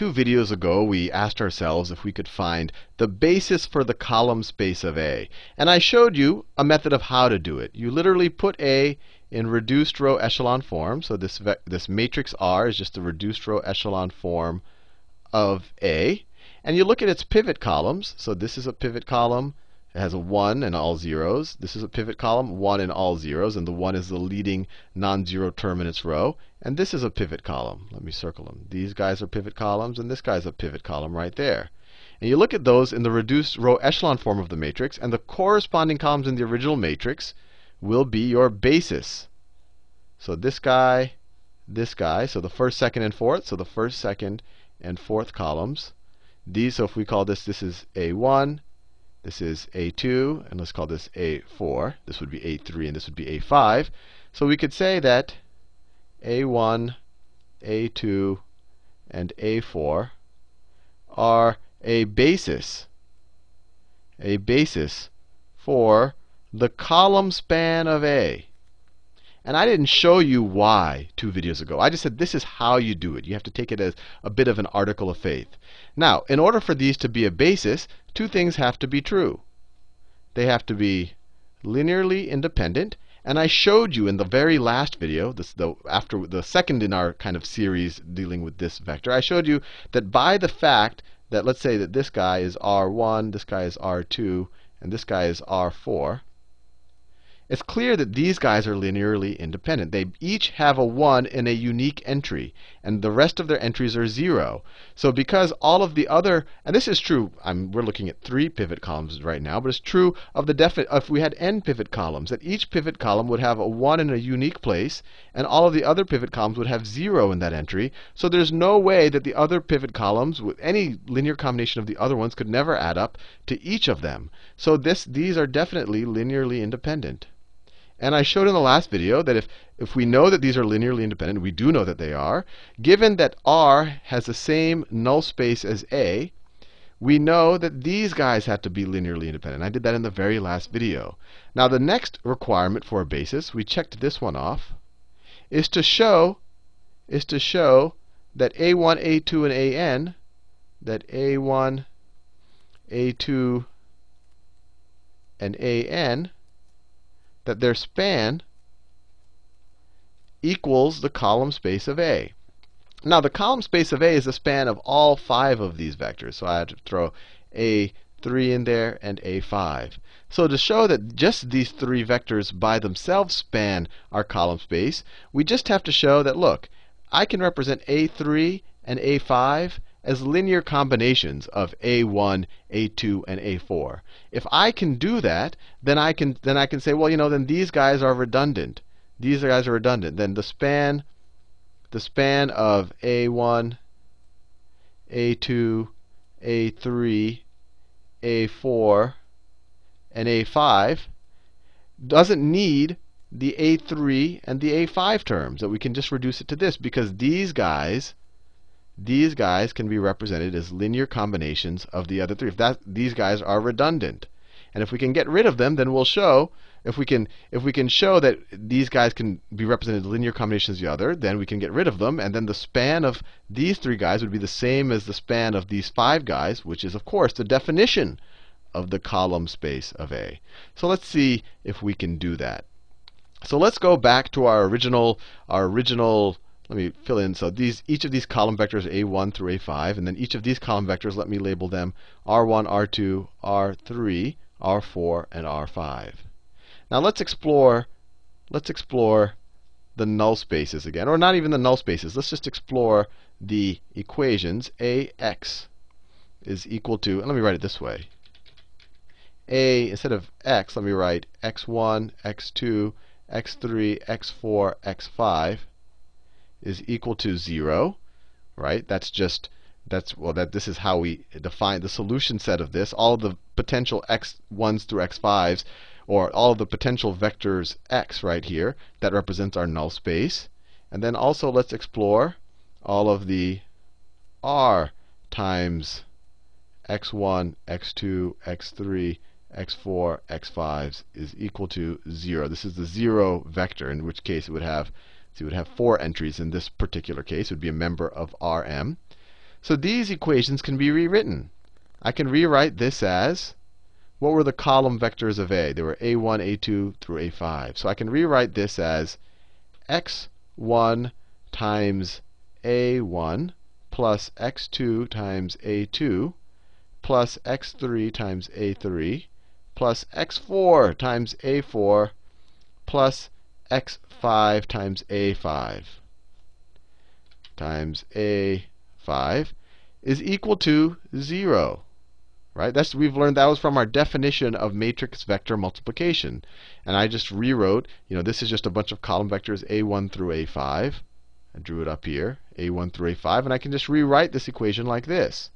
Two videos ago, we asked ourselves if we could find the basis for the column space of A. And I showed you a method of how to do it. You literally put A in reduced row echelon form. So this matrix R is just the reduced row echelon form of A. And you look at its pivot columns. So this is a pivot column. It has a 1 and all zeros. This is a pivot column, 1 and all zeros. And the 1 is the leading non-zero term in its row. And this is a pivot column. Let me circle them. These guys are pivot columns, and this guy's a pivot column right there. And you look at those in the reduced row echelon form of the matrix, and the corresponding columns in the original matrix will be your basis. So this guy, so the first, second, and fourth. So the first, second, and fourth columns. These, so if we call this is A1. This is A2, and let's call this A4. This would be A3, and this would be A5. So we could say that A1, A2, and A4 are a basis for the column span of A. And I didn't show you why 2 videos ago. I just said this is how you do it. You have to take it as a bit of an article of faith. Now, in order for these to be a basis, 2 things have to be true. They have to be linearly independent. And I showed you in the very last video, after the second in our kind of series dealing with this vector, I showed you that by the fact that, let's say that this guy is R1, this guy is R2, and this guy is R4, it's clear that these guys are linearly independent. They each have a 1 in a unique entry, and the rest of their entries are 0. So because all of the other, and this is true, we're looking at 3 pivot columns right now, but it's true of the if we had n pivot columns, that each pivot column would have a 1 in a unique place, and all of the other pivot columns would have 0 in that entry. So there's no way that the other pivot columns, with any linear combination of the other ones, could never add up to each of them. So these are definitely linearly independent. And I showed in the last video that if we know that these are linearly independent, we do know that they are, given that R has the same null space as A, we know that these guys have to be linearly independent. I did that in the very last video. Now, the next requirement for a basis, we checked this one off, is to show that A1, A2, and AN, that A1, A2, and AN, that their span equals the column space of A. Now, the column space of A is the span of all 5 of these vectors. So I had to throw A3 in there and A5. So to show that just these 3 vectors by themselves span our column space, we just have to show that, look, I can represent A3 and A5 as linear combinations of A1, A2, and A4. If I can do that, then I can say, well, then these guys are redundant. These guys are redundant. Then the span of A1, A2, A3, A4, and A5 doesn't need the A3 and the A5 terms. That we can just reduce it to this, because these guys can be represented as linear combinations of the other 3. These guys are redundant. And if we can get rid of them, then we'll show, if we can show that these guys can be represented as linear combinations of the other, then we can get rid of them. And then the span of these 3 guys would be the same as the span of these 5 guys, which is, of course, the definition of the column space of A. So let's see if we can do that. So let's go back to our original. Let me fill in. So each of these column vectors, A1 through A5, and then each of these column vectors, let me label them R1, R2, R3, R4, and R5. Now let's explore the null spaces again, or not even the null spaces. Let's just explore the equations. AX is equal to, and let me write it this way. Instead of x, let me write x1, x2, x3, x4, x5. Is equal to 0, right? This is how we define the solution set of this. All of the potential x1s through x5s, or all of the potential vectors x right here, that represents our null space. And then also let's explore all of the r times x1, x2, x3, x4, x5s is equal to 0. This is the 0 vector, in which case it would have 4 entries in this particular case. It would be a member of Rm. So these equations can be rewritten. I can rewrite this as, what were the column vectors of A? There were A1, A2 through A5. So I can rewrite this as x1 times A1 plus x2 times A2 plus x3 times A3 plus x4 times A4 plus x5 times A5 times A5 is equal to 0. Right? That's, we've learned that was from our definition of matrix vector multiplication. And I just rewrote, this is just a bunch of column vectors A1 through A5. I drew it up here, A1 through A5, and I can just rewrite this equation like this.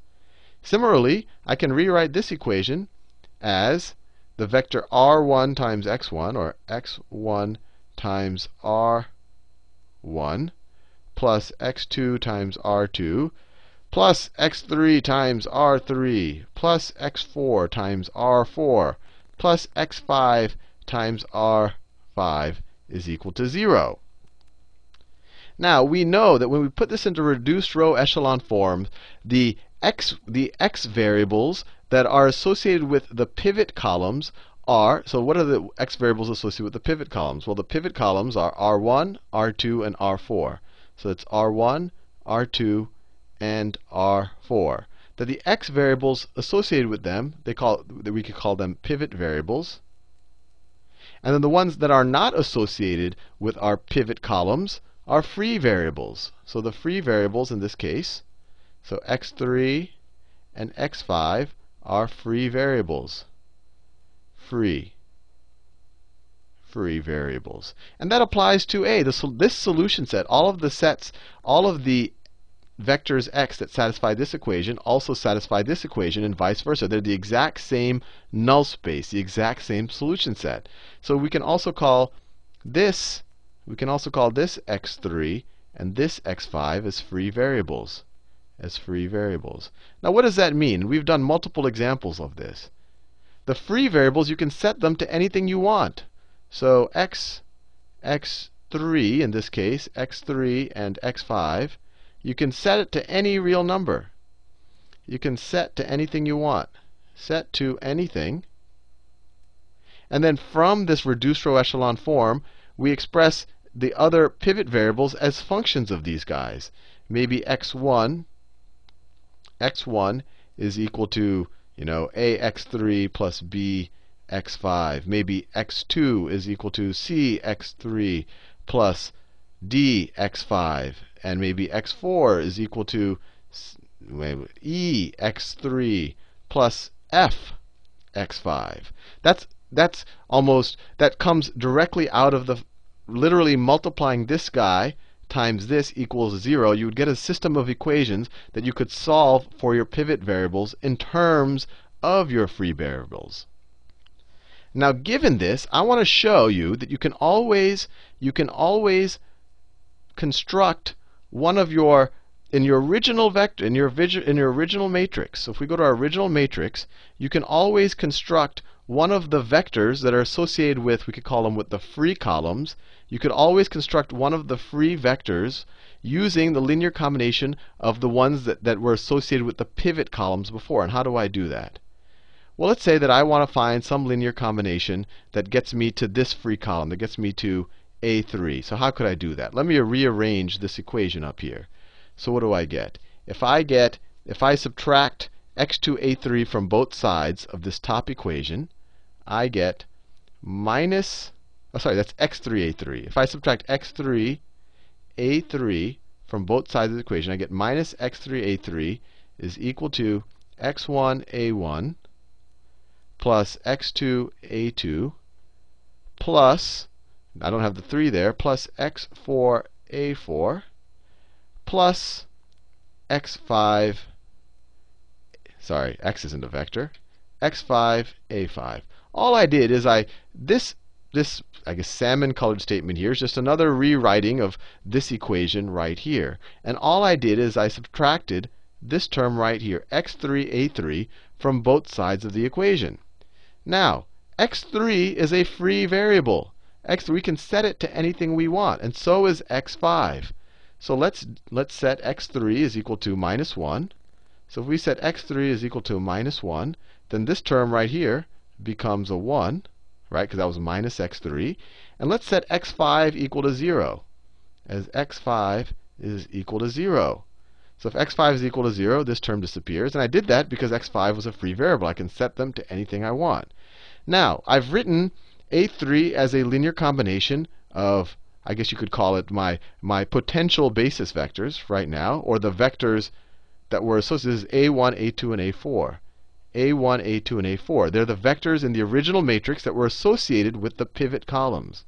Similarly, I can rewrite this equation as the vector R1 times x1, or x1 times R1, plus x2 times R2, plus x3 times R3, plus x4 times R4, plus x5 times R5 is equal to 0. Now, we know that when we put this into reduced row echelon form, the x variables that are associated with the pivot columns are, so what are the x variables associated with the pivot columns? Well, the pivot columns are R1, R2, and R4. So it's R1, R2, and R4. That the x variables associated with them, we could call them pivot variables. And then the ones that are not associated with our pivot columns are free variables. So the free variables in this case, so x3 and x5 are free variables. Free variables. And that applies to A. This solution set, all of the sets, all of the vectors x that satisfy this equation also satisfy this equation, and vice versa. They're the exact same null space, the exact same solution set. So we can also call this x3 and this x5 as free variables. Now what does that mean? We've done multiple examples of this. The free variables, you can set them to anything you want. So x3 in this case, x3 and x5, you can set it to any real number. You can set to anything you want. Set to anything. And then from this reduced row echelon form, we express the other pivot variables as functions of these guys. Maybe x1 is equal to, ax3 plus bx5. Maybe x2 is equal to cx3 plus dx5. And maybe x4 is equal to ex3 plus fx5. That comes directly out of literally multiplying this guy times this equals 0. You would get a system of equations that you could solve for your pivot variables in terms of your free variables. Now, given this, I want to show you that you can always construct one of your, in your original matrix. So if we go to our original matrix, you can always construct one of the vectors that are associated with, we could call them with the free columns. You could always construct one of the free vectors using the linear combination of the ones that were associated with the pivot columns before. And how do I do that? Well, let's say that I want to find some linear combination that gets me to this free column, that gets me to A3. So how could I do that? Let me rearrange this equation up here. So what do I get? If I subtract x2, A3 from both sides of this top equation, I get that's x3, A3. If I subtract x3, A3 from both sides of the equation, I get minus x3, A3 is equal to x1, A1 plus x2, A2 plus, I don't have the 3 there, plus x4, A4 plus x5, sorry, x isn't a vector, x5, A5. All I did is this I guess salmon-colored statement here is just another rewriting of this equation right here. And all I did is I subtracted this term right here, x3, A3, from both sides of the equation. Now, x3 is a free variable. We can set it to anything we want, and so is x5. So let's set x3 is equal to minus 1 So if we set x3 is equal to -1, then this term right here becomes a 1, right? Because that was minus x3. And let's set x5 equal to 0, as x5 is equal to 0. So if x5 is equal to 0, this term disappears. And I did that because x5 was a free variable. I can set them to anything I want. Now, I've written a3 as a linear combination of, I guess you could call it my potential basis vectors right now, or the vectors that were associated. This is a1, a2, and a4. a1, a2, and a4. They're the vectors in the original matrix that were associated with the pivot columns.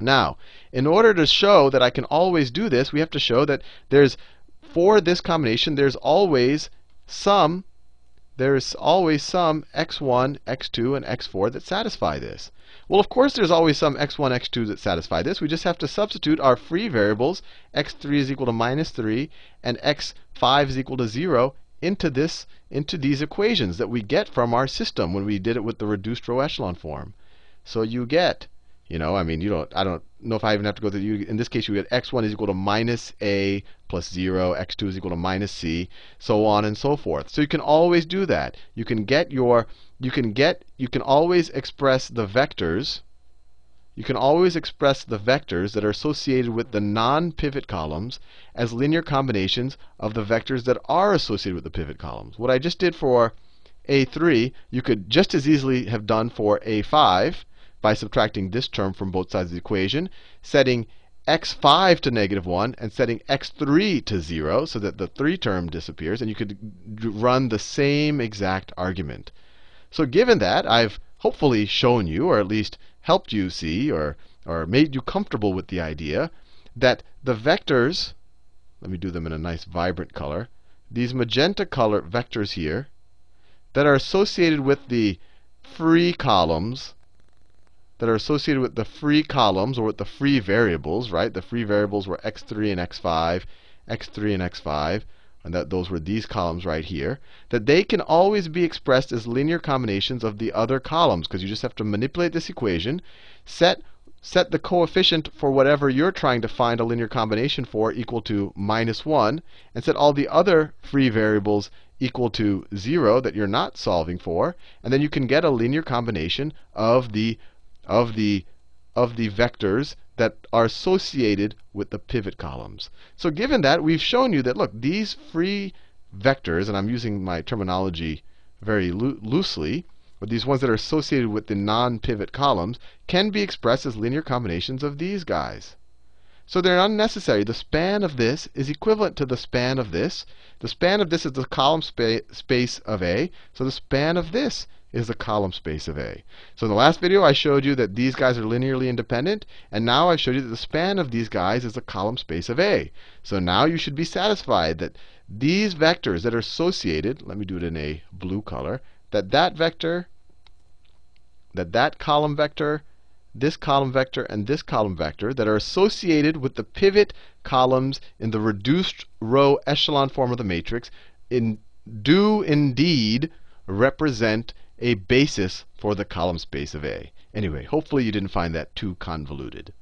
Now, in order to show that I can always do this, we have to show that there's, for this combination, there is always some x1, x2, and x4 that satisfy this. Well, of course, there's always some x1, x2 that satisfy this. We just have to substitute our free variables, x3 is equal to -3 and x5 is equal to 0, into these equations that we get from our system when we did it with the reduced row echelon form. So you get, I don't know if I even have to go through. In this case, you get x1 is equal to -a plus 0, x2 is equal to -c, so on and so forth. So you can always do that. You can always express the vectors that are associated with the non-pivot columns as linear combinations of the vectors that are associated with the pivot columns. What I just did for A3, you could just as easily have done for A5 by subtracting this term from both sides of the equation, setting x5 to -1 and setting x3 to 0 so that the 3 term disappears, and you could run the same exact argument. So given that, I've hopefully shown you, or at least helped you see, or made you comfortable with the idea that the vectors, let me do them in a nice vibrant color, these magenta color vectors here that are associated with the free columns, or with the free variables, right? The free variables were x3 and x5, and that those were these columns right here, that they can always be expressed as linear combinations of the other columns, because you just have to manipulate this equation, set the coefficient for whatever you're trying to find a linear combination for equal to -1, and set all the other free variables equal to 0 that you're not solving for, and then you can get a linear combination of the vectors that are associated with the pivot columns. So given that, we've shown you that, look, these free vectors, and I'm using my terminology very loosely, but these ones that are associated with the non-pivot columns can be expressed as linear combinations of these guys. So they're unnecessary. The span of this is equivalent to the span of this. The span of this is the column space of A, so the span of this is the column space of A. So in the last video, I showed you that these guys are linearly independent, and now I've showed you that the span of these guys is the column space of A. So now you should be satisfied that these vectors that are associated, let me do it in a blue color, that column vector, this column vector, and this column vector that are associated with the pivot columns in the reduced row echelon form of the matrix do indeed represent a basis for the column space of A. Anyway, hopefully you didn't find that too convoluted.